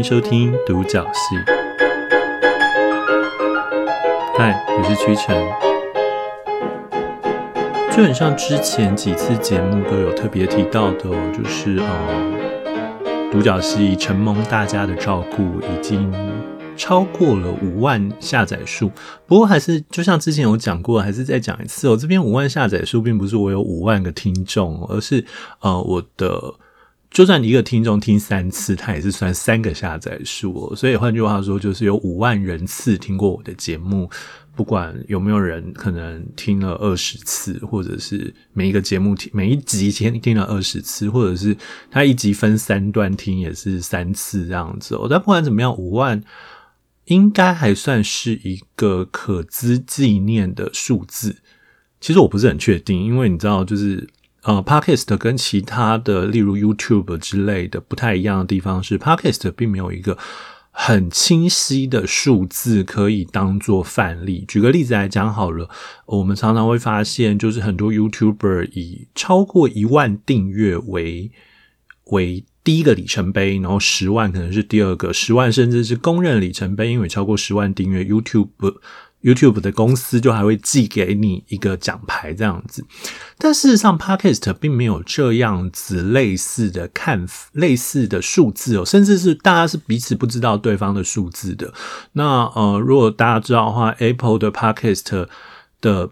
迎收听独角戏。嗨，我是屈臣。基本上之前几次节目都有特别提到的哦，就是独角戏承蒙大家的照顾，已经超过了5万下载数。不过还是就像之前有讲过，还是再讲一次哦，这边5万下载数并不是我有5万个听众，而是我的就算一个听众听3次，他也是算3个下载数哦。所以换句话说，就是有5万人次听过我的节目，不管有没有人可能听了20次，或者是每一集听了20次，或者是他一集分3段听也是3次这样子哦。但不管怎么样，5万应该还算是一个可资纪念的数字。其实我不是很确定，因为你知道就是Podcast 跟其他的例如 YouTube 之类的不太一样的地方是 Podcast 并没有一个很清晰的数字可以当作范例。举个例子来讲好了，我们常常会发现就是很多 YouTuber 以超过1万订阅为第一个里程碑，然后10万可能是第二个，10万甚至是公认里程碑，因为超过10万订阅 YouTube 的公司就还会寄给你一个奖牌这样子。但事实上 Podcast 并没有这样子类似的数字哦，甚至是大家是彼此不知道对方的数字的。那如果大家知道的话， Apple 的 Podcast 的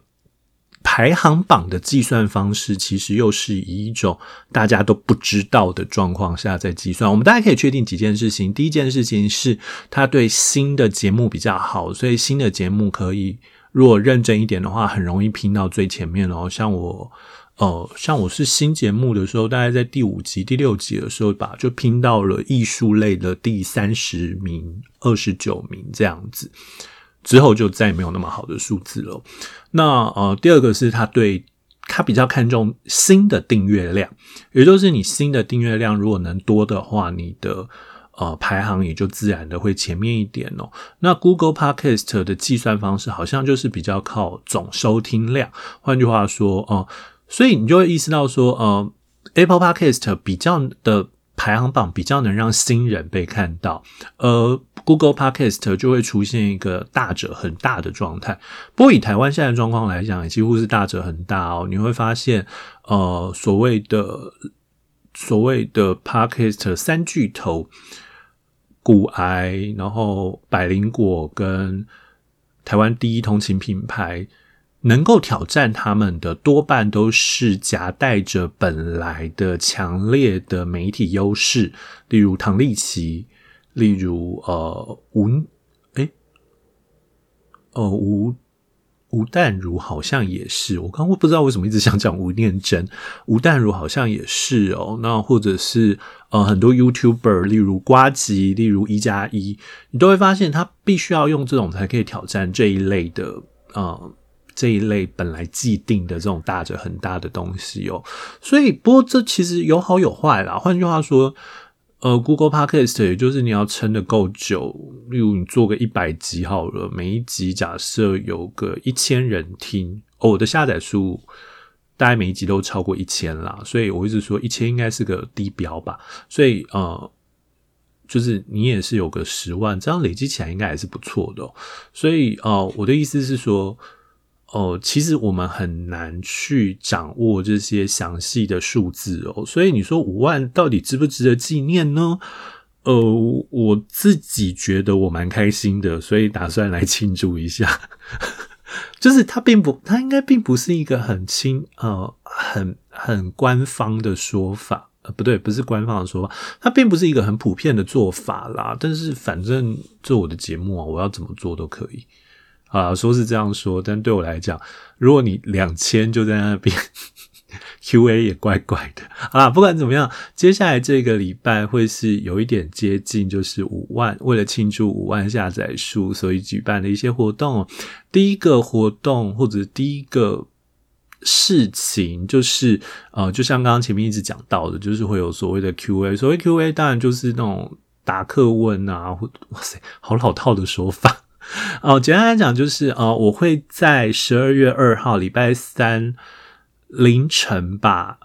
排行榜的计算方式其实又是以一种大家都不知道的状况下在计算。我们大家可以确定几件事情，第一件事情是它对新的节目比较好，所以新的节目可以如果认真一点的话很容易拼到最前面哦。像我是新节目的时候，大概在第5集第6集的时候吧，就拼到了艺术类的第30名29名这样子，之后就再也没有那么好的数字了。那第二个是他比较看重新的订阅量，也就是你新的订阅量如果能多的话，你的排行也就自然的会前面一点哦。那 Google Podcast 的计算方式好像就是比较靠总收听量，换句话说所以你就会意识到说Apple Podcast 比较的排行榜比较能让新人被看到，Google Podcast 就会出现一个大者很大的状态。不过以台湾现在的状况来讲，也几乎是大者很大哦。你会发现所谓的 Podcast 三巨头，股癌，然后百灵果跟台湾第一通勤品牌，能够挑战他们的多半都是夹带着本来的强烈的媒体优势，例如唐立淇，例如吴淡如好像也是，我刚刚不知道为什么一直想讲吴念真，吴淡如好像也是哦。那或者是很多 YouTuber， 例如呱吉，例如1+1，你都会发现他必须要用这种才可以挑战这一类本来既定的这种大着很大的东西哦。所以不过这其实有好有坏啦，换句话说Google Podcast 也就是你要撑得够久，例如你做个100集好了，每一集假设有个1000人听我的下载数大概每一集都超过1000啦，所以我一直说1000应该是个低标吧。所以就是你也是有个10万，这样累积起来应该也是不错的哦。所以我的意思是说其实我们很难去掌握这些详细的数字哦，所以你说5万到底值不值得纪念呢？我自己觉得我蛮开心的，所以打算来庆祝一下。就是它应该并不是一个很官方的说法，不对，不是官方的说法，它并不是一个很普遍的做法啦。但是反正做我的节目啊，我要怎么做都可以。啊，说是这样说，但对我来讲，如果你2000就在那边，QA 也怪怪的啊。不管怎么样，接下来这个礼拜会是有一点接近，就是5万，为了庆祝5万下载数，所以举办了一些活动哦。第一个活动或者第一个事情就是就像刚刚前面一直讲到的，就是会有所谓的 QA， 所谓 QA 当然就是那种答客问啊，或哇塞，好老套的说法。简单来讲就是我会在12月2号礼拜3凌晨吧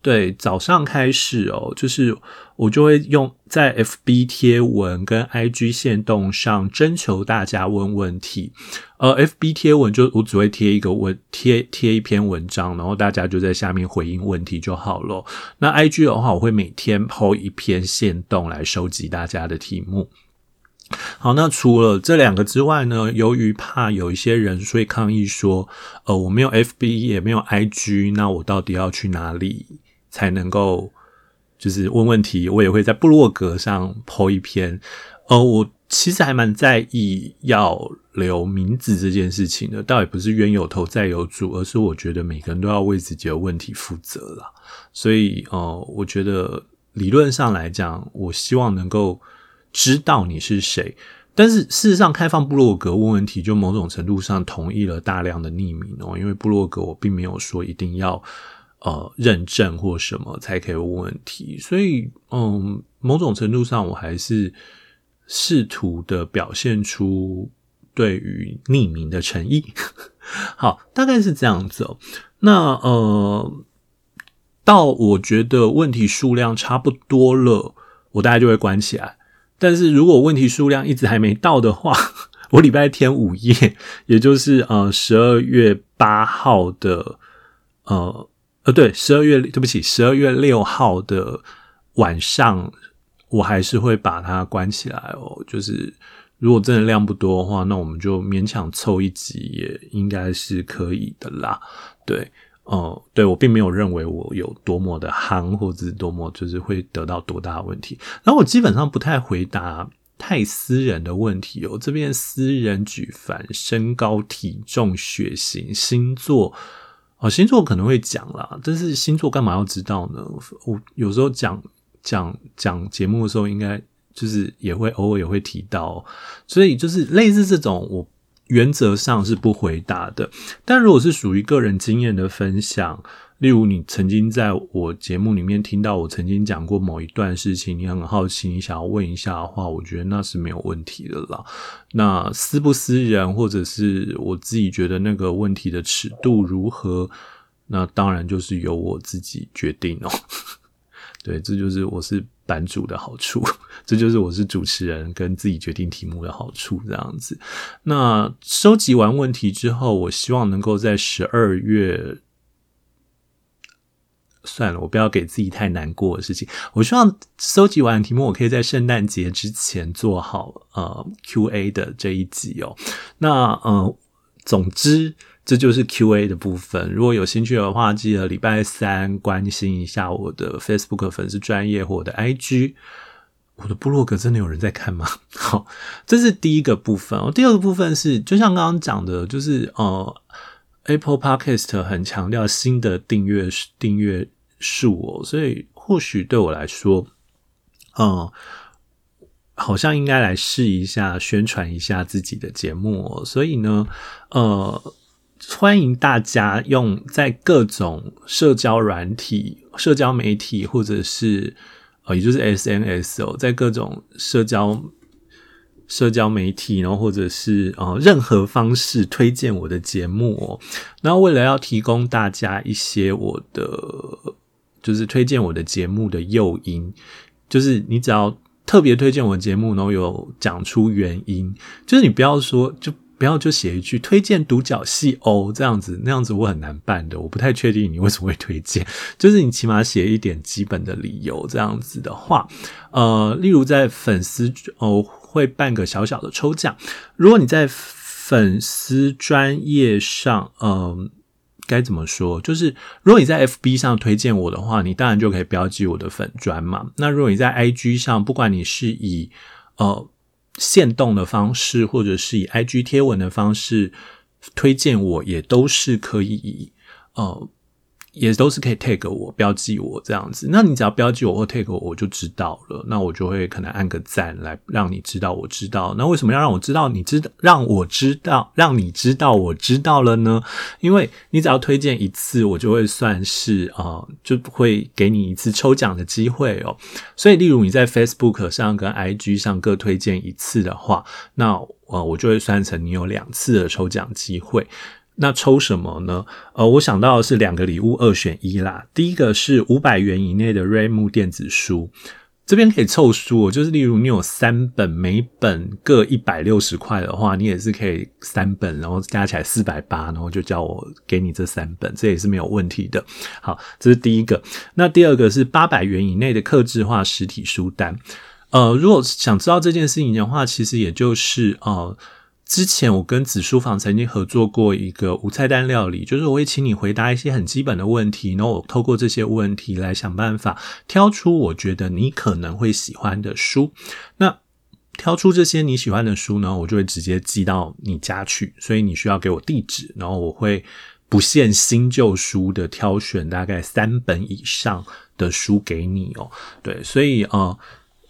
对，早上开始哦，就是我就会用在 FB 贴文跟 IG 限动上征求大家问问题。FB 贴文就我只会贴一篇文章，然后大家就在下面回应问题就好了。那 IG 的话，我会每天 po 一篇限动来收集大家的题目。好，那除了这两个之外呢，由于怕有一些人所以抗议说，我没有 FB 也没有 IG， 那我到底要去哪里才能够就是问问题？我也会在部落格上 po 一篇。我其实还蛮在意要留名字这件事情的，倒也不是冤有头债有主，而是我觉得每个人都要为自己的问题负责啦。所以我觉得理论上来讲，我希望能够知道你是谁，但是事实上开放部落格问问题就某种程度上同意了大量的匿名哦，因为部落格我并没有说一定要认证或什么才可以问问题，所以某种程度上我还是试图的表现出对于匿名的诚意。好，大概是这样子哦。那到我觉得问题数量差不多了，我大概就会关起来。但是如果问题数量一直还没到的话，我礼拜天午夜，也就是12月8号的对，12月6号的晚上，我还是会把它关起来哦。就是如果真的量不多的话，那我们就勉强凑一集也应该是可以的啦。对。对，我并没有认为我有多么的夯，或者是多么就是会得到多大的问题。然后我基本上不太回答太私人的问题哦，这边私人举凡身高、体重、血型、星座，星座可能会讲啦，但是星座干嘛要知道呢？我有时候讲节目的时候，应该就是也会偶尔也会提到哦，所以就是类似这种我原则上是不回答的，但如果是属于个人经验的分享，例如你曾经在我节目里面听到我曾经讲过某一段事情，你很好奇，你想要问一下的话，我觉得那是没有问题的啦。那私不私人，或者是我自己觉得那个问题的尺度如何，那当然就是由我自己决定哦。对，这就是我是版主的好处，这就是我是主持人跟自己决定题目的好处，这样子。那收集完问题之后，我希望能够在12月，算了，我不要给自己太难过的事情。我希望收集完题目，我可以在圣诞节之前做好QA 的这一集哦。那总之这就是 QA 的部分，如果有兴趣的话，记得礼拜三关心一下我的 Facebook 粉丝专页或我的 IG。 我的部落格真的有人在看吗？好，这是第一个部分哦。第二个部分是就像刚刚讲的，就是Apple Podcast 很强调新的订阅数哦，所以或许对我来说好像应该来试一下宣传一下自己的节目哦。所以呢欢迎大家用在各种社交软体、社交媒体，或者是也就是 SNS 哦，在各种社交媒体，然后或者是任何方式推荐我的节目哦。那为了要提供大家一些我的就是推荐我的节目的诱因，就是你只要特别推荐我的节目，然后有讲出原因，就是你不要说就写一句推荐独角戏哦，这样子那样子我很难办的，我不太确定你为什么会推荐，就是你起码写一点基本的理由，这样子的话，例如在粉丝会办个小小的抽奖，如果你在粉丝专页上该怎么说？就是如果你在 FB 上推荐我的话，你当然就可以标记我的粉专嘛。那如果你在 IG 上，不管你是以限动的方式，或者是以 IG 贴文的方式推荐我，也都是可以也都是可以 tag 我，标记我，这样子。那你只要标记我或 tag 我，我就知道了，那我就会可能按个赞来让你知道我知道。那为什么要让我知道你知道，让我知道，让你知道我知道了呢？因为你只要推荐一次，我就会算是就会给你一次抽奖的机会哦。所以例如你在 Facebook 上跟 IG 上各推荐一次的话，那我就会算成你有2次的抽奖机会。那抽什么呢？我想到的是2个礼物2选1啦。第一个是500元以内的Reimu电子书，这边可以凑书哦，就是例如你有3本，每本各160块的话，你也是可以3本，然后加起来480，然后就叫我给你这3本，这也是没有问题的。好，这是第一个。那第二个是800元以内的客制化实体书单。如果想知道这件事情的话，其实也就是之前我跟紫书房曾经合作过一个无菜单料理，就是我会请你回答一些很基本的问题，然后我透过这些问题来想办法挑出我觉得你可能会喜欢的书。那挑出这些你喜欢的书呢，我就会直接寄到你家去，所以你需要给我地址，然后我会不限新旧书的挑选大概3本以上的书给你哦。对，所以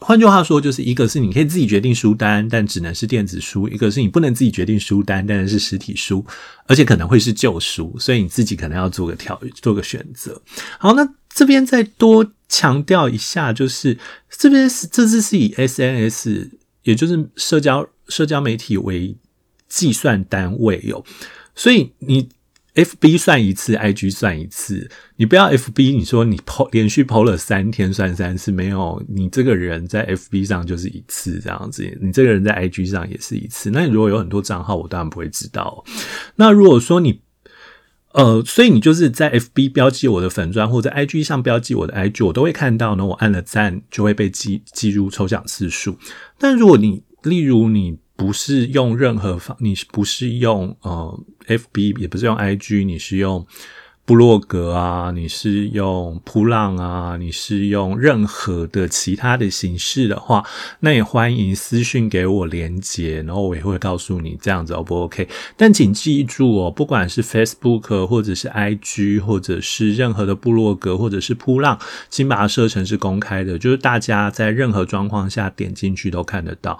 换句话说，就是一个是你可以自己决定书单，但只能是电子书；一个是你不能自己决定书单，但是实体书，而且可能会是旧书，所以你自己可能要做个选择。好，那这边再多强调一下，就是这边这次是以 SNS， 也就是社交媒体为计算单位哦，所以你。FB 算一次 ,IG 算一次，你不要 FB 你说你连续 PO 了3天算3次，没有，你这个人在 FB 上就是一次这样子，你这个人在 IG 上也是一次，那你如果有很多账号我当然不会知道。那如果说你所以你就是在 FB 标记我的粉专，或者 IG 上标记我的 IG， 我都会看到呢，我按了赞就会被记入抽奖次数。但如果你例如你不是用任何你不是用FB， 也不是用 IG， 你是用部落格啊，你是用扑浪啊，你是用任何的其他的形式的话，那也欢迎私讯给我连结，然后我也会告诉你这样子 不 OK。 但请记住哦，不管是 Facebook 或者是 IG 或者是任何的部落格或者是扑浪，请把它设成是公开的，就是大家在任何状况下点进去都看得到，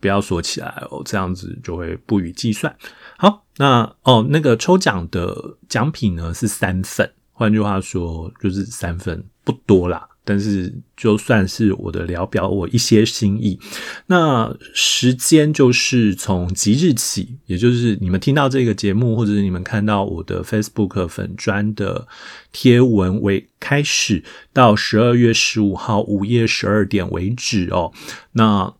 不要锁起来哦，这样子就会不予计算。好，那那个抽奖的奖品呢是3份，换句话说就是3份，不多啦，但是就算是我的聊表我一些心意。那时间就是从即日起，也就是你们听到这个节目或者是你们看到我的 Facebook 粉专的贴文为开始，到12月15号午夜12点为止哦。那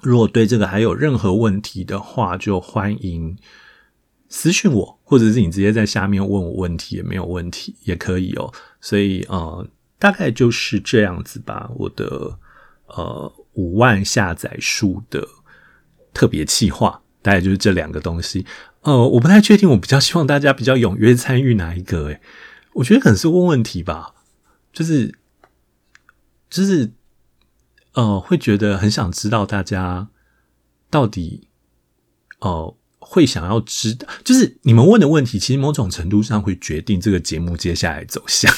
如果对这个还有任何问题的话，就欢迎私讯我，或者是你直接在下面问我问题也没有问题，也可以哦。所以大概就是这样子吧，我的5万下载数的特别企划，大概就是这2个东西。我不太确定，我比较希望大家比较踊跃参与哪一个诶。我觉得可能是问问题吧，就是会觉得很想知道大家到底会想要知道，就是你们问的问题其实某种程度上会决定这个节目接下来走向。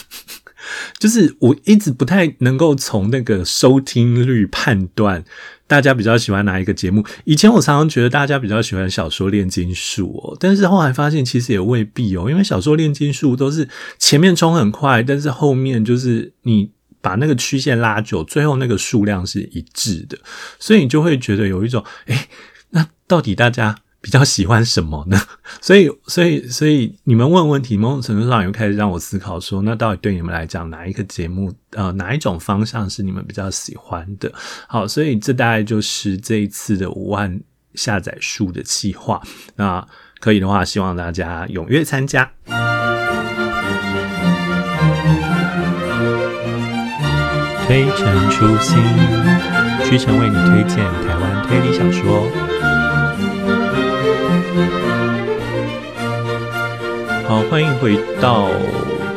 就是我一直不太能够从那个收听率判断大家比较喜欢哪一个节目。以前我常常觉得大家比较喜欢小说炼金术哦，但是后来发现其实也未必哦，因为小说炼金术都是前面冲很快，但是后面就是你把那个曲线拉久，最后那个数量是一致的，所以你就会觉得有一种那到底大家比较喜欢什么呢？所以你们问问题某种程度上又开始让我思考说，那到底对你们来讲哪一个节目哪一种方向是你们比较喜欢的。好，所以这大概就是这一次的5万下载数的企划，那可以的话希望大家踊跃参加。推陈出新，屈臣为你推荐台湾推理小说。好，欢迎回到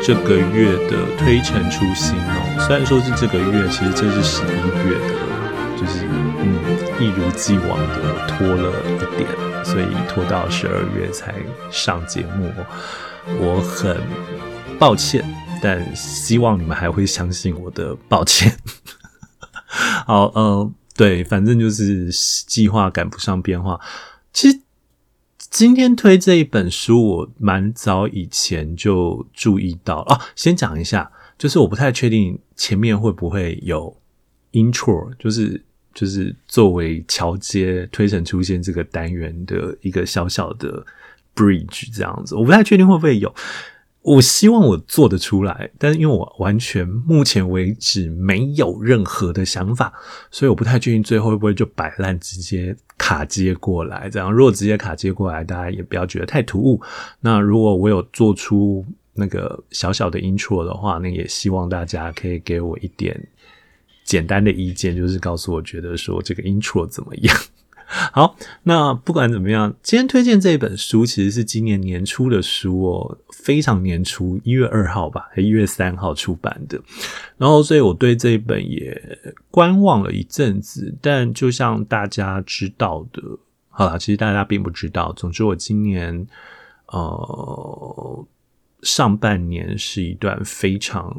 这个月的推陈出新哦。虽然说是这个月，其实这是11月的，就是一如既往的拖了一点，所以拖到12月才上节目。我很抱歉。但希望你们还会相信我的抱歉。好，对，反正就是计划赶不上变化。其实今天推这一本书，我蛮早以前就注意到了。先讲一下，就是我不太确定前面会不会有 intro， 就是作为桥接推陈出现这个单元的一个小小的 bridge 这样子，我不太确定会不会有，我希望我做得出来，但是因为我完全目前为止没有任何的想法，所以我不太确定最后会不会就摆烂直接卡接过来这样。如果直接卡接过来，大家也不要觉得太突兀，那如果我有做出那个小小的 intro 的话，那也希望大家可以给我一点简单的意见，就是告诉我觉得说这个 intro 怎么样。好，那不管怎么样，今天推荐这一本书其实是今年年初的书哦，非常年初，1月2号吧，还1月3号出版的。然后所以我对这一本也观望了一阵子，但就像大家知道的，好啦，其实大家并不知道，总之我今年上半年是一段非常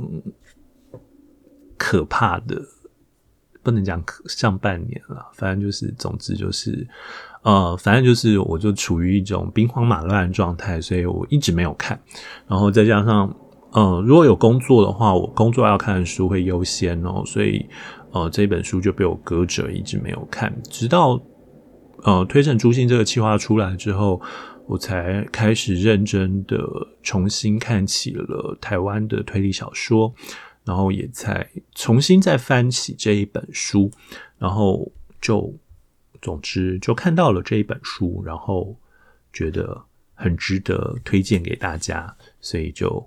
可怕的，不能讲上半年啦，反正就是总之就是反正就是我就处于一种兵荒马乱的状态，所以我一直没有看。然后再加上如果有工作的话，我工作要看的书会优先哦，所以这本书就被我搁着一直没有看。直到推陈出新这个企划出来之后，我才开始认真的重新看起了台湾的推理小说。然后也才重新再翻起这一本书，然后就总之就看到了这一本书，然后觉得很值得推荐给大家，所以就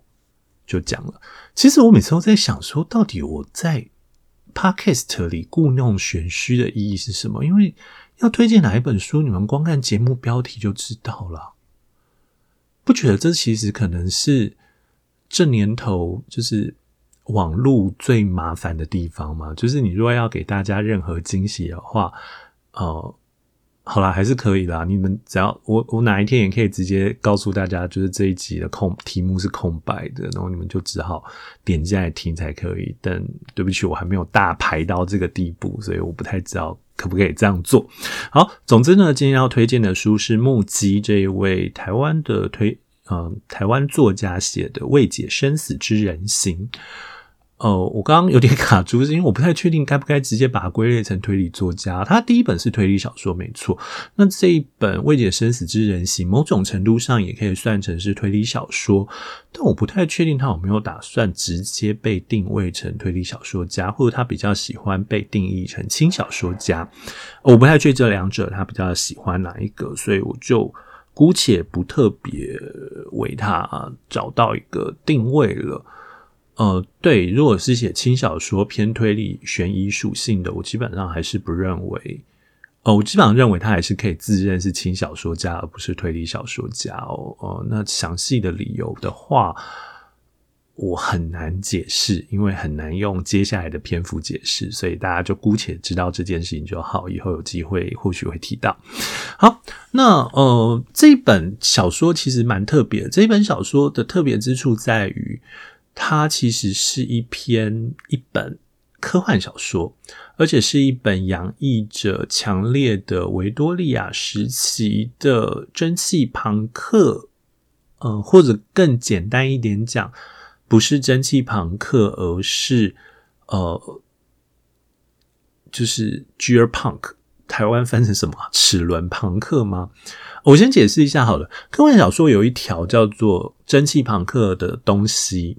讲了。其实我每次都在想说，到底我在 Podcast 里故弄玄虚的意义是什么？因为要推荐哪一本书，你们光看节目标题就知道了，不觉得这其实可能是这年头就是网路最麻烦的地方嘛，就是你如果要给大家任何惊喜的话，好啦，还是可以啦。你们只要我哪一天也可以直接告诉大家，就是这一集的题目是空白的，然后你们就只好点进来听才可以。但对不起，我还没有大排到这个地步，所以我不太知道可不可以这样做。好，总之呢，今天要推荐的书是木基这一位台湾的台湾作家写的《未解生死之人形》。我刚刚有点卡住，是因为我不太确定该不该直接把它归类成推理作家。他第一本是推理小说没错，那这一本《未解生死之人形》某种程度上也可以算成是推理小说，但我不太确定他有没有打算直接被定位成推理小说家，或者他比较喜欢被定义成轻小说家。我不太确定这两者他比较喜欢哪一个，所以我就姑且不特别为他找到一个定位了。对，如果是写轻小说偏推理悬疑属性的，我基本上还是不认为，我基本上认为他还是可以自认是轻小说家，而不是推理小说家哦。那详细的理由的话，我很难解释，因为很难用接下来的篇幅解释，所以大家就姑且知道这件事情就好，以后有机会或许会提到。好，那这本小说其实蛮特别的，这本小说的特别之处在于，它其实是一本科幻小说，而且是一本洋溢着强烈的维多利亚时期的蒸汽朋克，或者更简单一点讲，不是蒸汽朋克，而是就是 Gear Punk， 台湾翻成什么齿轮朋克吗？我先解释一下好了。科幻小说有一条叫做蒸汽朋克的东西，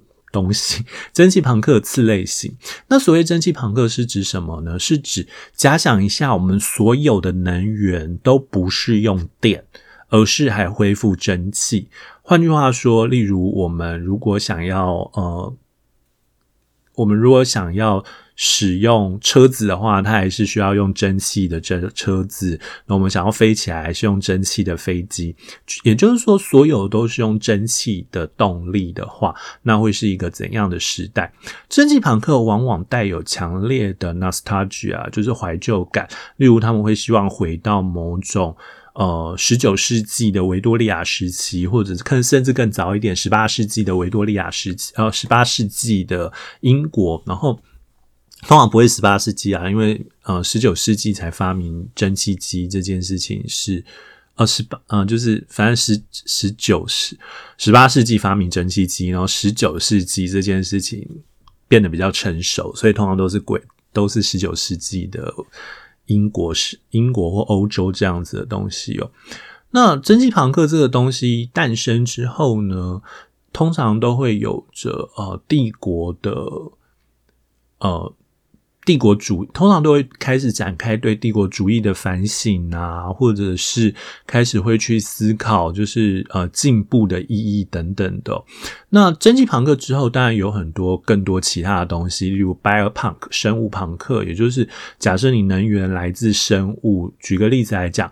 蒸汽朋克次类型。那所谓蒸汽朋克是指什么呢？是指假想一下，我们所有的能源都不是用电，而是还恢复蒸汽。换句话说，例如我们如果想要使用车子的话，它还是需要用蒸汽的车子。那我们想要飞起来，还是用蒸汽的飞机。也就是说，所有都是用蒸汽的动力的话，那会是一个怎样的时代？蒸汽朋克往往带有强烈的 nostalgia， 就是怀旧感。例如，他们会希望回到某种19世纪的维多利亚时期，或者甚至更早一点18世纪的维多利亚时期，18世纪的英国。然后通常不会18世纪啊，因为19世纪才发明蒸汽机这件事情是就是反正18世纪发明蒸汽机，然后19世纪这件事情变得比较成熟，所以通常都是19世纪的英国或欧洲这样子的东西哦。那蒸汽朋克这个东西诞生之后呢，通常都会有着帝国主义，通常都会开始展开对帝国主义的反省啊，或者是开始会去思考就是进步的意义等等的。那蒸汽朋克之后当然有很多更多其他的东西，例如 biopunk 生物朋克，也就是假设你能源来自生物。举个例子来讲，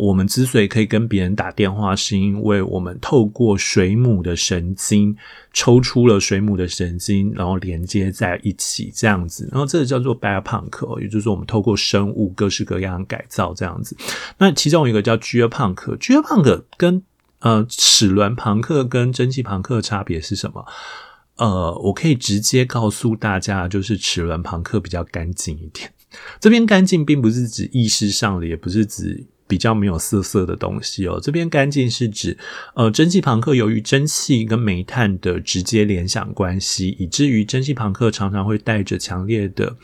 我们之所以可以跟别人打电话，是因为我们透过水母的神经抽出了水母的神经，然后连接在一起这样子，然后这个叫做 biopunk， 也就是我们透过生物各式各样改造这样子。那其中有一个叫 geopunk，geopunk 跟齿轮朋克跟蒸汽朋克的差别是什么？我可以直接告诉大家，就是齿轮朋克比较干净一点。这边干净并不是指意识上的，也不是指比较没有色色的东西哦，这边干净是指蒸汽朋克由于蒸汽跟煤炭的直接联想关系，以至于蒸汽朋克常常会带着强烈的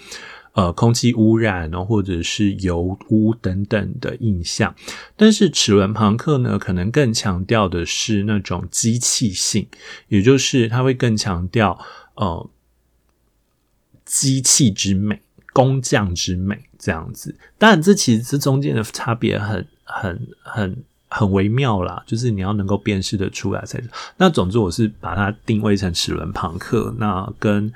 空气污染哦，或者是油污等等的印象。但是齿轮朋克呢，可能更强调的是那种机器性，也就是它会更强调机器之美，工匠之美这样子。当然这其实这中间的差别很微妙啦，就是你要能够辨识的出来才是。那总之我是把它定位成齿轮朋克，那跟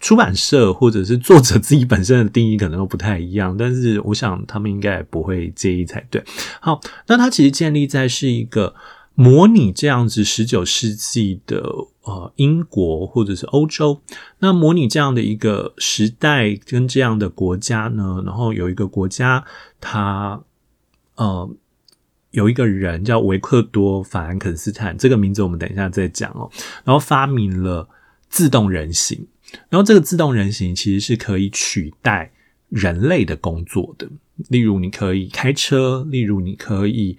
出版社或者是作者自己本身的定义可能都不太一样，但是我想他们应该也不会介意才对。好，那它其实建立在是一个模拟这样子19世纪的英国或者是欧洲，那模拟这样的一个时代跟这样的国家呢，然后有一个国家，他有一个人叫维克多·法兰肯斯坦，这个名字我们等一下再讲哦，然后发明了自动人形，然后这个自动人形其实是可以取代人类的工作的，例如你可以开车，例如你可以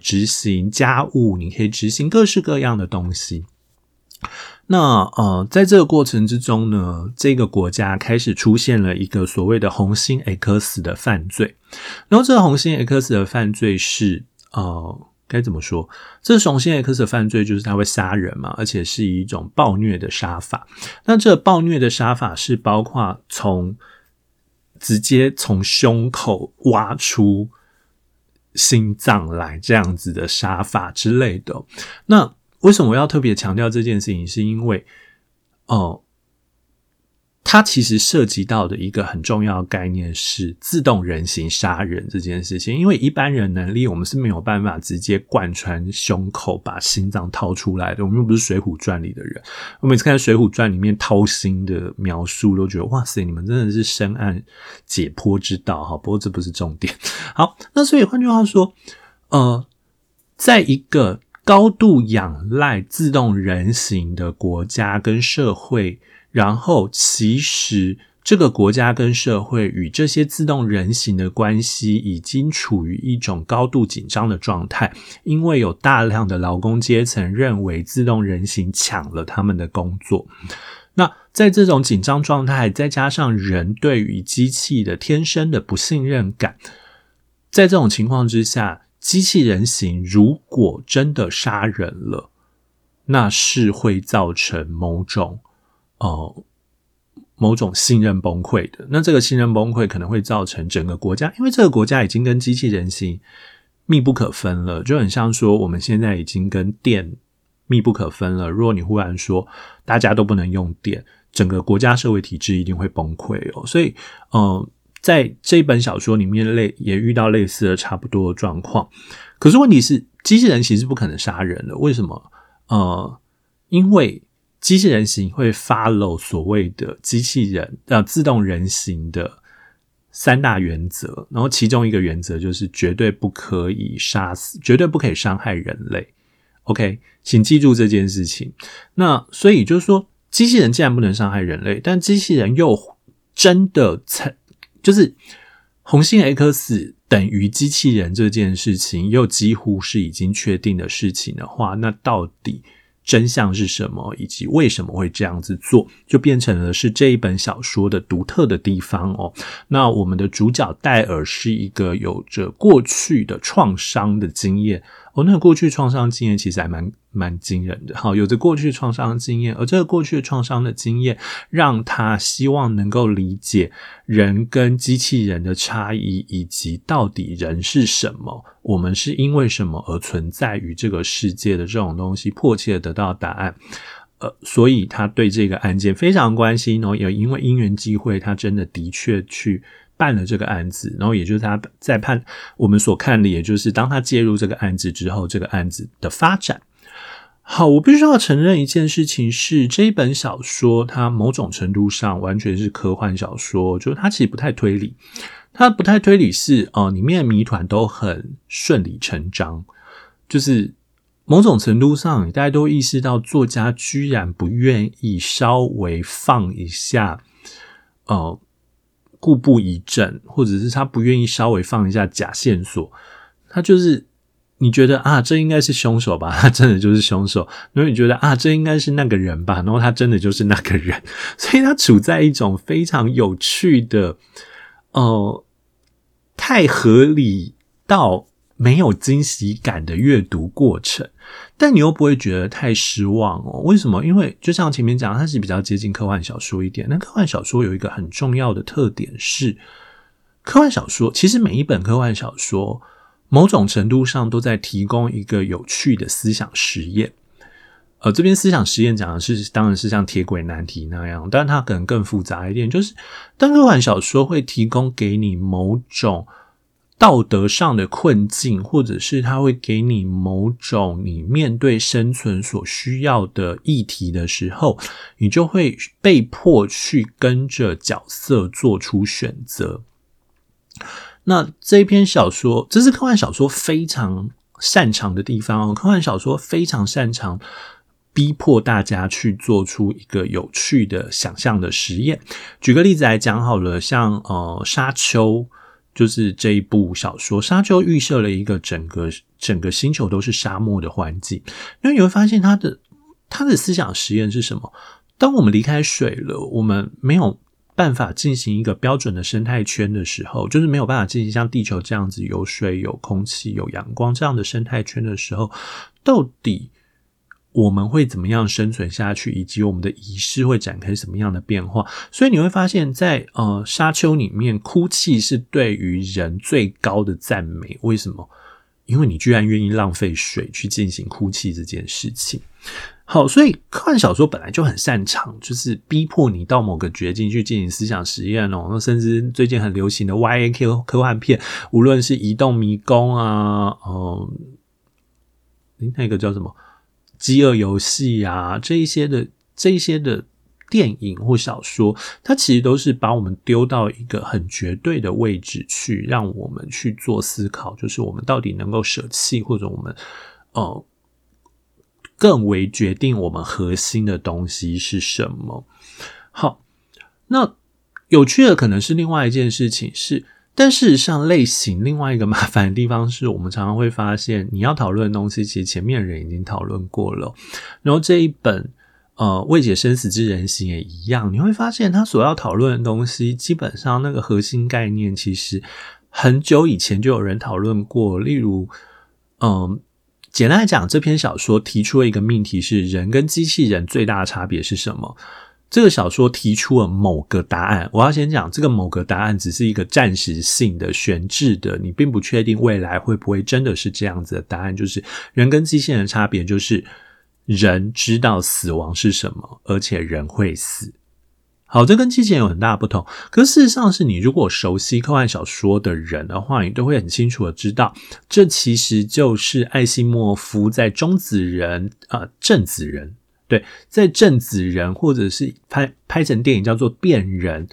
执行家务，你可以执行各式各样的东西。那在这个过程之中呢，这个国家开始出现了一个所谓的红心 X 的犯罪，然后这个红心 X 的犯罪是该怎么说？这是红心 X 的犯罪，就是他会杀人嘛，而且是以一种暴虐的杀法。那这暴虐的杀法是包括直接从胸口挖出心脏来这样子的杀法之类的哦。那为什么我要特别强调这件事情？是因为它其实涉及到的一个很重要的概念是自动人形杀人这件事情。因为一般人能力我们是没有办法直接贯穿胸口把心脏掏出来的，我们又不是水浒传里的人。我每次看水浒传里面掏心的描述都觉得哇塞，你们真的是深谙解剖之道。好，不过这不是重点。好，那所以换句话说在一个高度仰赖自动人形的国家跟社会，然后其实这个国家跟社会与这些自动人形的关系已经处于一种高度紧张的状态，因为有大量的劳工阶层认为自动人形抢了他们的工作。那在这种紧张状态，再加上人对于机器的天生的不信任感，在这种情况之下，机器人形如果真的杀人了，那是会造成某种信任崩溃的。那这个信任崩溃可能会造成整个国家，因为这个国家已经跟机器人形密不可分了，就很像说我们现在已经跟电密不可分了。如果你忽然说大家都不能用电，整个国家社会体制一定会崩溃哦。所以在这本小说里面也遇到类似的差不多的状况。可是问题是机器人形是不可能杀人的，为什么？因为机器人形会 follow 所谓的自动人形的三大原则，然后其中一个原则就是绝对不可以伤害人类。OK， 请记住这件事情。那所以就是说，机器人既然不能伤害人类，但机器人又真的就是红心 X 等于机器人这件事情又几乎是已经确定的事情的话，那到底真相是什么，以及为什么会这样子做，就变成了是这一本小说的独特的地方哦。那我们的主角戴尔是一个有着过去的创伤的经验哦，那个过去创伤经验其实还蛮惊人的哈，有着过去创伤经验，而这个过去创伤的经验让他希望能够理解人跟机器人的差异，以及到底人是什么，我们是因为什么而存在于这个世界的这种东西，迫切地得到答案。所以他对这个案件非常关心，然后也因为因缘际会，他真的的确去办了这个案子，然后也就是他在判我们所看的，也就是当他介入这个案子之后，这个案子的发展。好，我必须要承认一件事情是，这一本小说它某种程度上完全是科幻小说，就是它其实不太推理，它不太推理是里面的谜团都很顺理成章，就是某种程度上你大家都意识到作家居然不愿意稍微放一下故布疑阵，或者是他不愿意稍微放一下假线索，他就是你觉得啊，这应该是凶手吧，他真的就是凶手，然后你觉得啊，这应该是那个人吧，然后他真的就是那个人，所以他处在一种非常有趣的太合理到没有惊喜感的阅读过程，但你又不会觉得太失望哦。为什么？因为就像前面讲，它是比较接近科幻小说一点。那科幻小说有一个很重要的特点是，科幻小说其实每一本科幻小说某种程度上都在提供一个有趣的思想实验。这边思想实验讲的是，当然是像铁轨难题那样，但它可能更复杂一点，就是但科幻小说会提供给你某种道德上的困境，或者是它会给你某种你面对生存所需要的议题的时候，你就会被迫去跟着角色做出选择。那这一篇小说，这是科幻小说非常擅长的地方哦。科幻小说非常擅长逼迫大家去做出一个有趣的想象的实验。举个例子来讲好了，像沙丘，就是这一部小说，沙丘预设了一个整个星球都是沙漠的环境，因为你会发现它的思想实验是什么？当我们离开水了，我们没有办法进行一个标准的生态圈的时候，就是没有办法进行像地球这样子有水、有空气、有阳光这样的生态圈的时候，到底我们会怎么样生存下去，以及我们的仪式会展开什么样的变化。所以你会发现在沙丘里面，哭泣是对于人最高的赞美。为什么？因为你居然愿意浪费水去进行哭泣这件事情。好，所以科幻小说本来就很擅长就是逼迫你到某个绝境去进行思想实验哦。甚至最近很流行的 YA 科幻片，无论是移动迷宫啊，那个叫什么饥饿游戏啊，这一些的电影或小说，它其实都是把我们丢到一个很绝对的位置去，让我们去做思考，就是我们到底能够舍弃，或者我们更为决定我们核心的东西是什么。好，那有趣的可能是另外一件事情是，但事实上类型另外一个麻烦的地方是，我们常常会发现你要讨论的东西其实前面人已经讨论过了。然后这一本未解生死之人形也一样，你会发现他所要讨论的东西基本上那个核心概念其实很久以前就有人讨论过。例如简单来讲，这篇小说提出了一个命题是，人跟机器人最大的差别是什么。这个小说提出了某个答案，我要先讲这个某个答案只是一个暂时性的悬置的，你并不确定未来会不会真的是这样子的答案，就是人跟机器人的差别就是人知道死亡是什么，而且人会死。好，这跟机器人有很大的不同，可是事实上是，你如果熟悉科幻小说的人的话，你都会很清楚的知道，这其实就是艾西莫夫在中子人正子人，对，在正子人或者是拍成电影叫做变人，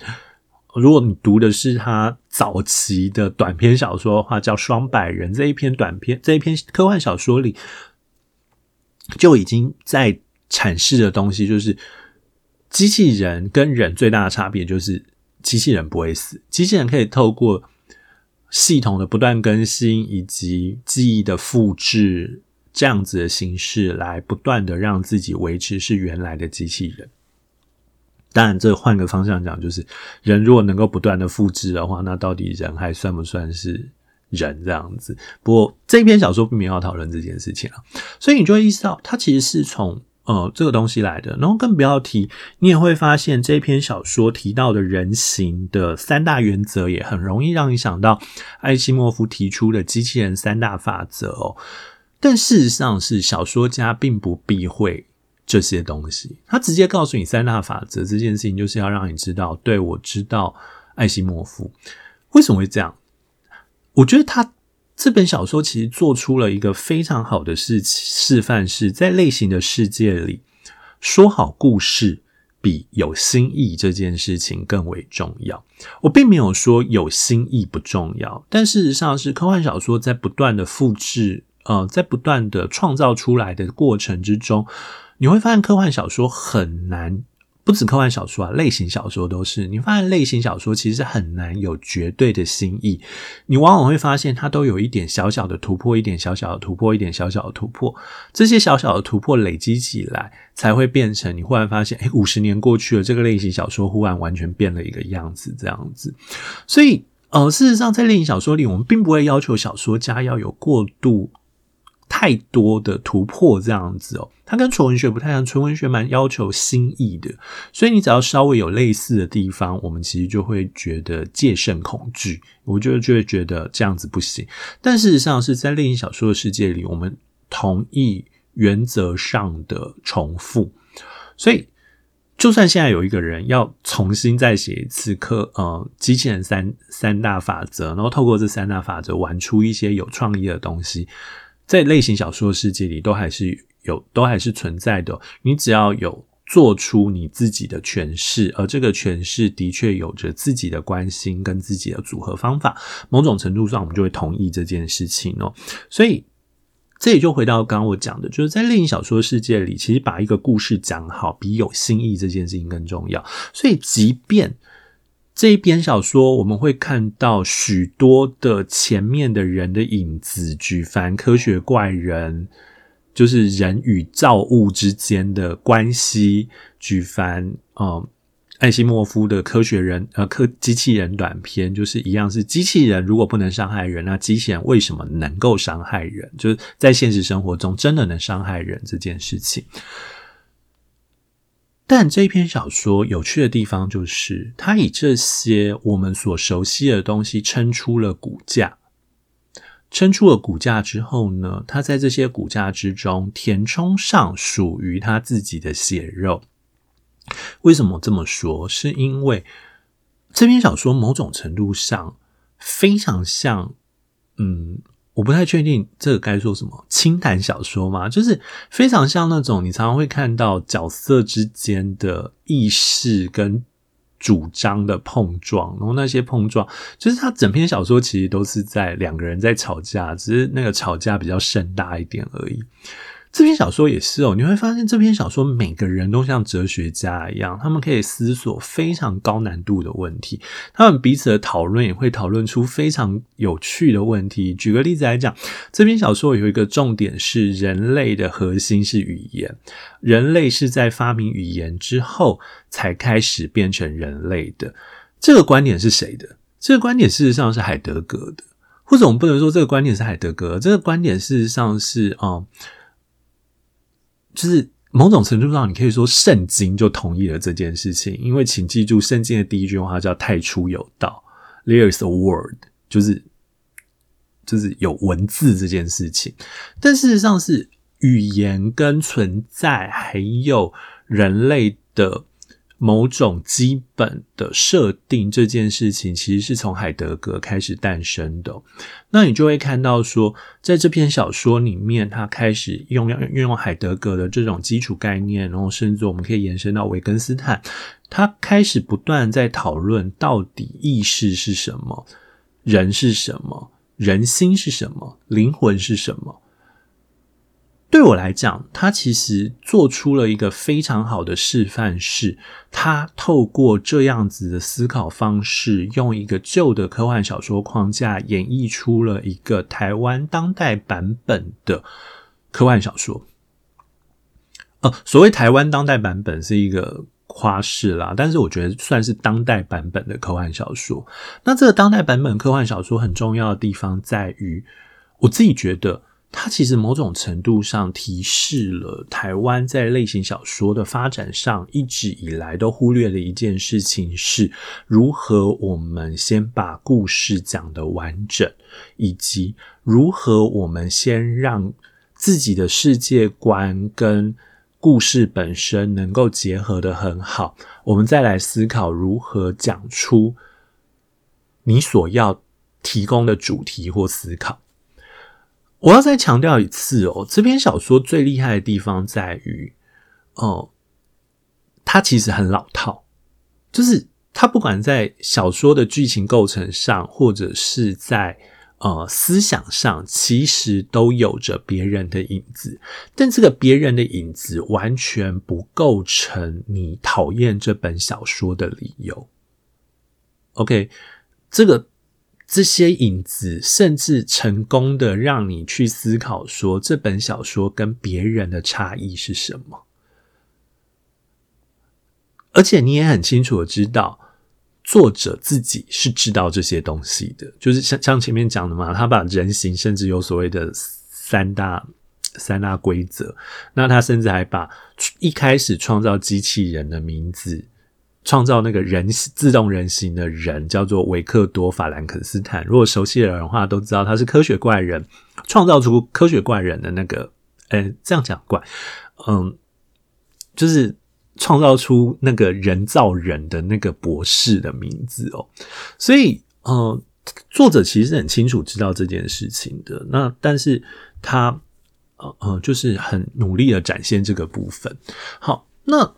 如果你读的是他早期的短篇小说的话叫双百人，这一篇科幻小说里就已经在阐释的东西就是机器人跟人最大的差别就是机器人不会死，机器人可以透过系统的不断更新以及记忆的复制这样子的形式来不断的让自己维持是原来的机器人。当然这换个方向讲，就是人如果能够不断的复制的话，那到底人还算不算是人这样子。不过这篇小说并没有要讨论这件事情啊，所以你就会意识到它其实是从这个东西来的。然后更不要提，你也会发现这篇小说提到的人形的三大原则也很容易让你想到艾西莫夫提出的机器人三大法则哦。但事实上是小说家并不避讳这些东西，他直接告诉你三大法则这件事情，就是要让你知道，对，我知道艾西莫夫为什么会这样。我觉得他这本小说其实做出了一个非常好的示范，是在类型的世界里，说好故事比有新意这件事情更为重要。我并没有说有新意不重要，但事实上是科幻小说在不断的复制在不断的创造出来的过程之中，你会发现科幻小说很难，不止科幻小说啊，类型小说都是，你发现类型小说其实很难有绝对的新意，你往往会发现它都有一点小小的突破，一点小小的突破，一点小小的突破，这些小小的突破累积起来才会变成你忽然发现50年过去了，这个类型小说忽然完全变了一个样子这样子。所以事实上在类型小说里，我们并不会要求小说家要有过度太多的突破这样子哦，它跟纯文学不太像，纯文学蛮要求新意的，所以你只要稍微有类似的地方，我们其实就会觉得戒慎恐惧，我就会觉得这样子不行。但事实上是在类型小说的世界里，我们同意原则上的重复，所以就算现在有一个人要重新再写一次机器人三大法则，然后透过这三大法则玩出一些有创意的东西，在类型小说世界里都还是存在的。你只要有做出你自己的诠释，而这个诠释的确有着自己的关心跟自己的组合方法，某种程度上我们就会同意这件事情哦。所以这也就回到刚刚我讲的，就是在类型小说世界里，其实把一个故事讲好比有新意这件事情更重要。所以即便这一篇小说我们会看到许多的前面的人的影子，举凡科学怪人，就是人与造物之间的关系，举凡艾西莫夫的科学人机器人短篇，就是一样是机器人如果不能伤害人，那机器人为什么能够伤害人，就是在现实生活中真的能伤害人这件事情。但这一篇小说有趣的地方就是，它以这些我们所熟悉的东西撑出了骨架。撑出了骨架之后呢，它在这些骨架之中填充上属于它自己的血肉。为什么这么说？是因为这篇小说某种程度上非常像我不太确定这个该说什么，清谈小说嘛，就是非常像那种你常常会看到角色之间的意识跟主张的碰撞，然后那些碰撞就是他整篇小说其实都是在两个人在吵架，只是那个吵架比较盛大一点而已。这篇小说也是哦，你会发现这篇小说每个人都像哲学家一样，他们可以思索非常高难度的问题，他们彼此的讨论也会讨论出非常有趣的问题。举个例子来讲，这篇小说有一个重点是人类的核心是语言，人类是在发明语言之后才开始变成人类的。这个观点是谁的？这个观点事实上是海德格的，或者我们不能说这个观点是海德格，这个观点事实上是就是某种程度上你可以说圣经就同意了这件事情，因为请记住圣经的第一句话叫太初有道 There is a word， 就是有文字这件事情。但事实上是语言跟存在还有人类的某种基本的设定这件事情其实是从海德格开始诞生的。那你就会看到说在这篇小说里面他开始运用海德格的这种基础概念，然后甚至我们可以延伸到维根斯坦，他开始不断在讨论到底意识是什么，人是什么，人心是什么，灵魂是什么。对我来讲，他其实做出了一个非常好的示范，是他透过这样子的思考方式，用一个旧的科幻小说框架演绎出了一个台湾当代版本的科幻小说。所谓台湾当代版本是一个夸饰啦，但是我觉得算是当代版本的科幻小说。那这个当代版本科幻小说很重要的地方在于，我自己觉得它其实某种程度上提示了台湾在类型小说的发展上一直以来都忽略的一件事情，是如何我们先把故事讲得完整，以及如何我们先让自己的世界观跟故事本身能够结合得很好，我们再来思考如何讲出你所要提供的主题或思考。我要再强调一次这篇小说最厉害的地方在于它其实很老套，就是它不管在小说的剧情构成上，或者是在思想上，其实都有着别人的影子，但这个别人的影子完全不构成你讨厌这本小说的理由。OK， 这些影子甚至成功的让你去思考说这本小说跟别人的差异是什么，而且你也很清楚的知道作者自己是知道这些东西的，就是像前面讲的嘛，他把人形甚至有所谓的三大规则，那他甚至还把一开始创造机器人的名字，创造那个人自动人形的人叫做维克多·法兰肯斯坦，如果熟悉的人的话都知道他是科学怪人，创造出科学怪人的那个这样讲怪就是创造出那个人造人的那个博士的名字所以作者其实很清楚知道这件事情的，那但是他就是很努力的展现这个部分。好，那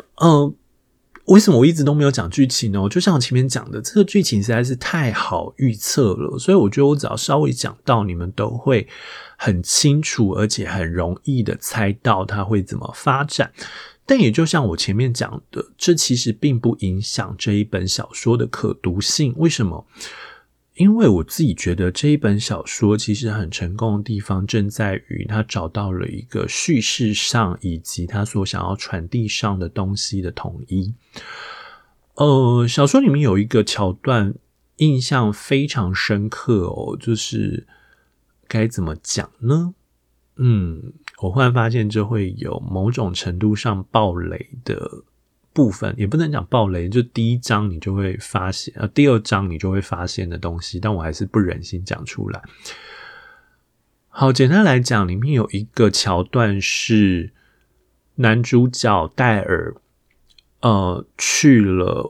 为什么我一直都没有讲剧情呢？就像我前面讲的，这个剧情实在是太好预测了，所以我觉得我只要稍微讲到，你们都会很清楚而且很容易的猜到它会怎么发展。但也就像我前面讲的，这其实并不影响这一本小说的可读性。为什么？因为我自己觉得这一本小说其实很成功的地方正在于它找到了一个叙事上以及它所想要传递上的东西的统一。小说里面有一个桥段印象非常深刻就是该怎么讲呢？我忽然发现这会有某种程度上爆雷的部分，也不能讲爆雷，就第一章你就会发现第二章你就会发现的东西，但我还是不忍心讲出来。好，简单来讲，里面有一个桥段是男主角戴尔去了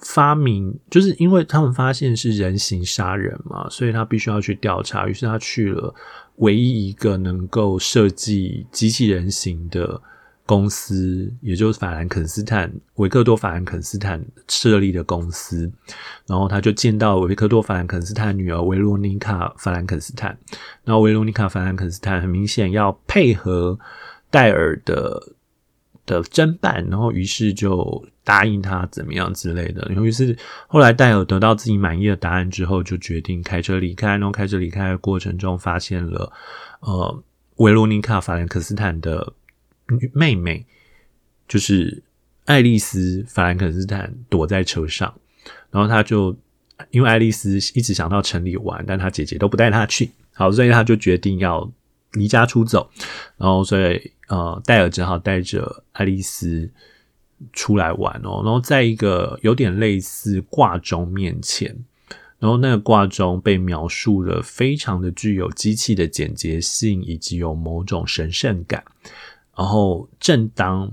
发明，就是因为他们发现是人形杀人嘛，所以他必须要去调查，于是他去了唯一一个能够设计机器人形的公司，也就是维克多·法兰肯斯坦设立的公司，然后他就见到维克多·法兰肯斯坦女儿维罗妮卡·法兰肯斯坦，然后维罗妮卡·法兰肯斯坦很明显要配合戴尔的侦办，然后于是就答应他怎么样之类的，然后于是后来戴尔得到自己满意的答案之后，就决定开车离开，然后开车离开的过程中发现了维罗妮卡·法兰肯斯坦的妹妹，就是爱丽丝·法兰肯斯坦躲在车上，然后他就因为爱丽丝一直想到城里玩，但他姐姐都不带他去，好，所以他就决定要离家出走，然后所以戴尔只好带着爱丽丝出来玩然后在一个有点类似挂钟面前，然后那个挂钟被描述的非常的具有机器的简洁性，以及有某种神圣感。然后正当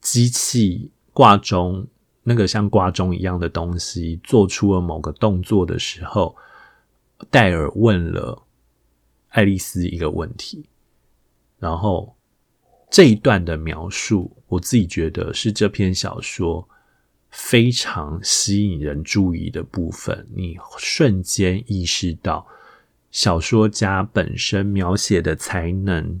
机器挂钟，那个像挂钟一样的东西做出了某个动作的时候，戴尔问了爱丽丝一个问题，然后这一段的描述我自己觉得是这篇小说非常吸引人注意的部分，你瞬间意识到小说家本身描写的才能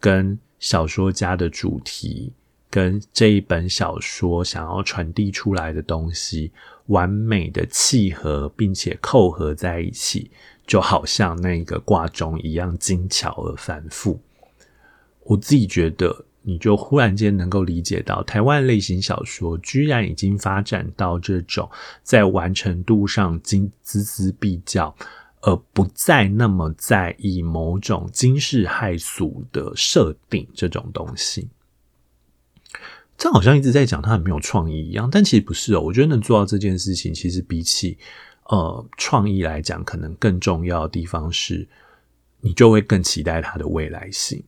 跟小说家的主题跟这一本小说想要传递出来的东西完美的契合并且扣合在一起，就好像那个挂钟一样精巧而繁复。我自己觉得你就忽然间能够理解到台湾类型小说居然已经发展到这种在完成度上锱铢必较，而不再那么在意某种惊世骇俗的设定这种东西。这好像一直在讲它很没有创意一样，但其实不是哦。我觉得能做到这件事情，其实比起创意来讲，可能更重要的地方是你就会更期待它的未来性，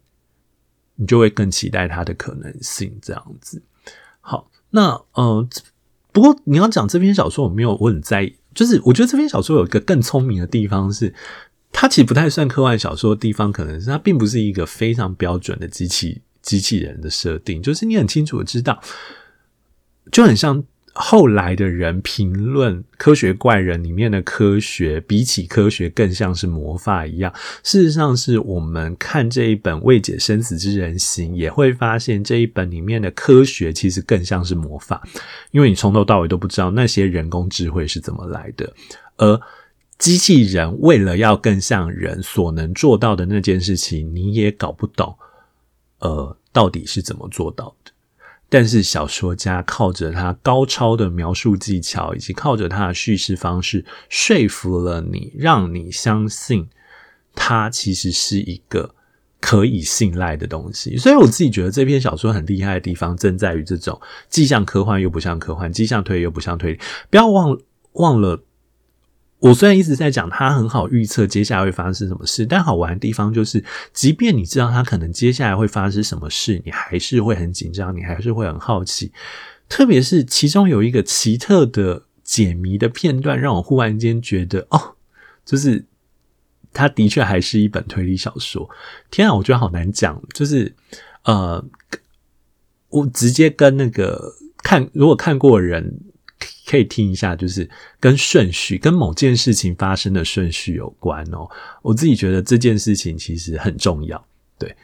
你就会更期待它的可能性，这样子。好，那不过你要讲这篇小说，我很在意，就是我觉得这篇小说有一个更聪明的地方是，它其实不太算科幻小说的地方，可能是它并不是一个非常标准的机器人的设定，就是你很清楚的知道，就很像后来的人评论科学怪人里面的科学比起科学更像是魔法一样，事实上是我们看这一本未解生死之人形也会发现这一本里面的科学其实更像是魔法，因为你从头到尾都不知道那些人工智慧是怎么来的，而机器人为了要更像人所能做到的那件事情你也搞不懂到底是怎么做到的。但是小说家靠着他高超的描述技巧以及靠着他的叙事方式说服了你，让你相信他其实是一个可以信赖的东西。所以我自己觉得这篇小说很厉害的地方正在于这种既像科幻又不像科幻，既像推理又不像推理。不要忘了我虽然一直在讲它很好预测接下来会发生什么事，但好玩的地方就是即便你知道它可能接下来会发生什么事，你还是会很紧张，你还是会很好奇。特别是其中有一个奇特的解谜的片段让我忽然间觉得就是它的确还是一本推理小说。天啊，我觉得好难讲，就是我直接跟那个如果看过的人可以听一下，就是跟顺序，跟某件事情发生的顺序有关哦。我自己觉得这件事情其实很重要，对。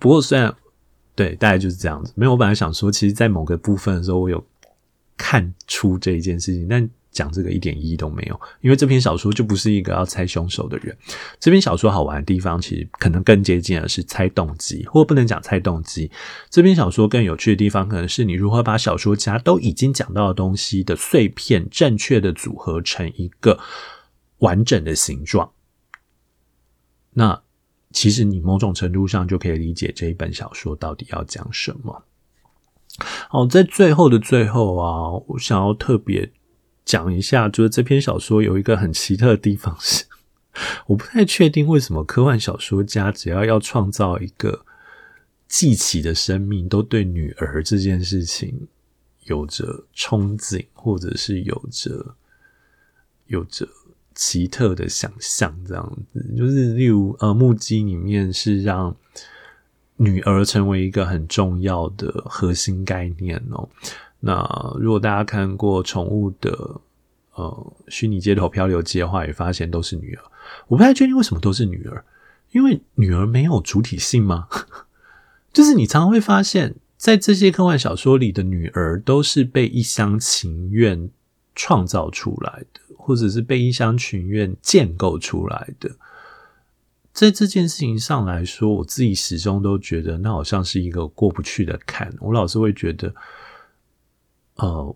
不过虽然对，大概就是这样子。没有，我本来想说，其实在某个部分的时候，我有看出这一件事情，但讲这个一点意义都没有，因为这篇小说就不是一个要猜凶手的人。这篇小说好玩的地方，其实可能更接近的是猜动机，或不能讲猜动机。这篇小说更有趣的地方，可能是你如何把小说家都已经讲到的东西的碎片，正确的组合成一个完整的形状。那其实你某种程度上就可以理解这一本小说到底要讲什么。好，在最后的最后啊，我想要特别讲一下，就是这篇小说有一个很奇特的地方是，我不太确定为什么科幻小说家只要创造一个记起的生命，都对女儿这件事情有着憧憬，或者是有着奇特的想象，这样子。就是例如木屐里面是让女儿成为一个很重要的核心概念哦。那如果大家看过宠物的虚拟街头漂流记的话，也发现都是女儿。我不太确定为什么都是女儿，因为女儿没有主体性吗？就是你常常会发现在这些科幻小说里的女儿都是被一厢情愿创造出来的，或者是被一厢情愿建构出来的。在这件事情上来说，我自己始终都觉得那好像是一个过不去的坎。我老是会觉得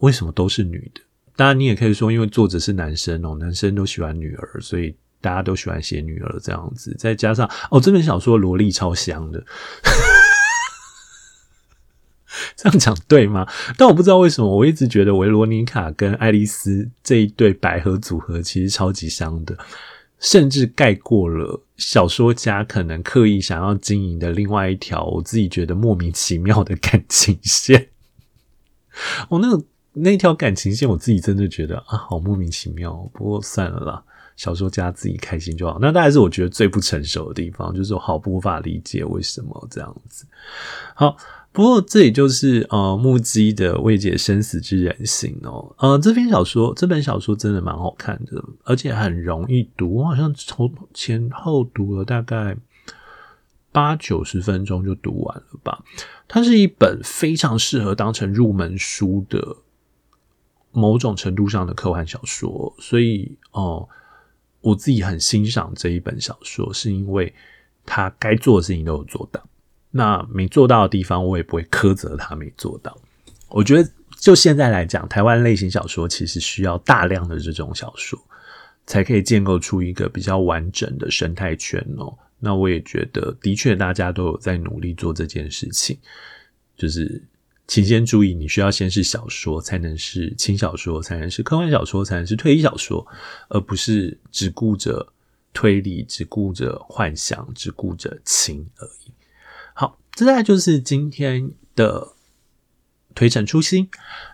为什么都是女的？当然你也可以说因为作者是男生哦，男生都喜欢女儿，所以大家都喜欢写女儿这样子。再加上这本小说萝莉超香的。这样讲对吗？但我不知道为什么我一直觉得维罗妮卡跟爱丽丝这一对百合组合其实超级香的。甚至盖过了小说家可能刻意想要经营的另外一条我自己觉得莫名其妙的感情线。那条感情线我自己真的觉得好莫名其妙，不过算了啦，小说家自己开心就好。那大概是我觉得最不成熟的地方，就是我毫不无法理解为什么这样子。好，不过这里就是木屐的未解生死之人形哦。这本小说真的蛮好看的，而且很容易读，我好像从前后读了大概80-90分钟就读完了吧。它是一本非常适合当成入门书的某种程度上的科幻小说，所以我自己很欣赏这一本小说，是因为他该做的事情都有做到，那没做到的地方我也不会苛责他没做到。我觉得就现在来讲，台湾类型小说其实需要大量的这种小说，才可以建构出一个比较完整的生态圈哦。那我也觉得的确大家都有在努力做这件事情，就是请先注意，你需要先是小说，才能是轻小说，才能是科幻小说，才能是推理小说，而不是只顾着推理，只顾着幻想，只顾着情而已。好，这大概就是今天的推陈出新。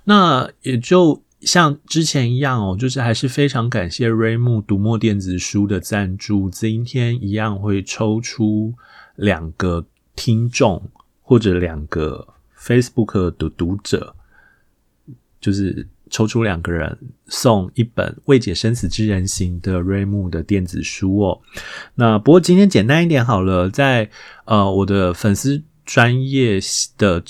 那也就像之前一样哦，就是还是非常感谢瑞木读墨电子书的赞助，今天一样会抽出2个听众或者2个 Facebook 的读者，就是抽出2个人送一本《未解生死之人形》的瑞木的电子书哦。那不过今天简单一点好了，在我的粉丝专页的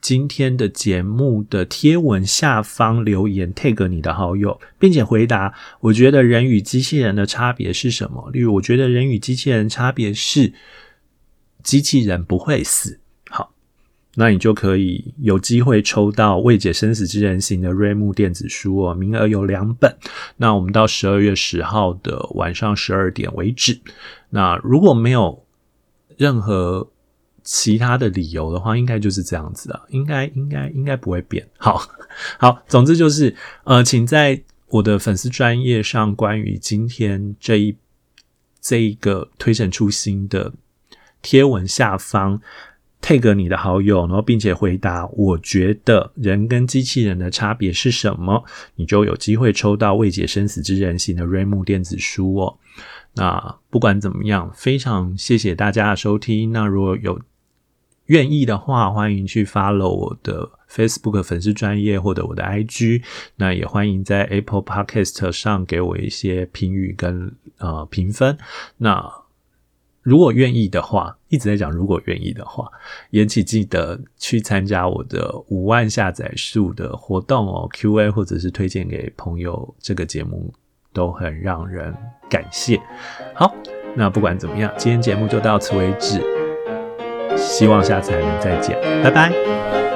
今天的节目的贴文下方留言 tag 你的好友，并且回答我觉得人与机器人的差别是什么。例如我觉得人与机器人差别是机器人不会死。好，那你就可以有机会抽到《未解生死之人形》的瑞木电子书哦，名额有2本。那我们到12月10号的晚上12点为止。那如果没有任何其他的理由的话，应该就是这样子的，应该不会变。好，总之就是请在我的粉丝专页上关于今天这一个推陈出新的贴文下方 tag 你的好友，然后并且回答我觉得人跟机器人的差别是什么，你就有机会抽到《未解生死之人形》的瑞木电子书哦。那不管怎么样，非常谢谢大家的收听。那如果有愿意的话，欢迎去 follow 我的 Facebook 粉丝专页或者我的 IG， 那也欢迎在 Apple Podcast 上给我一些评语跟评分。那如果愿意的话，一直在讲如果愿意的话，也请记得去参加我的5万下载数的活动哦 ，QA 或者是推荐给朋友，这个节目都很让人感谢。好，那不管怎么样，今天节目就到此为止，希望下次还能再见，拜拜。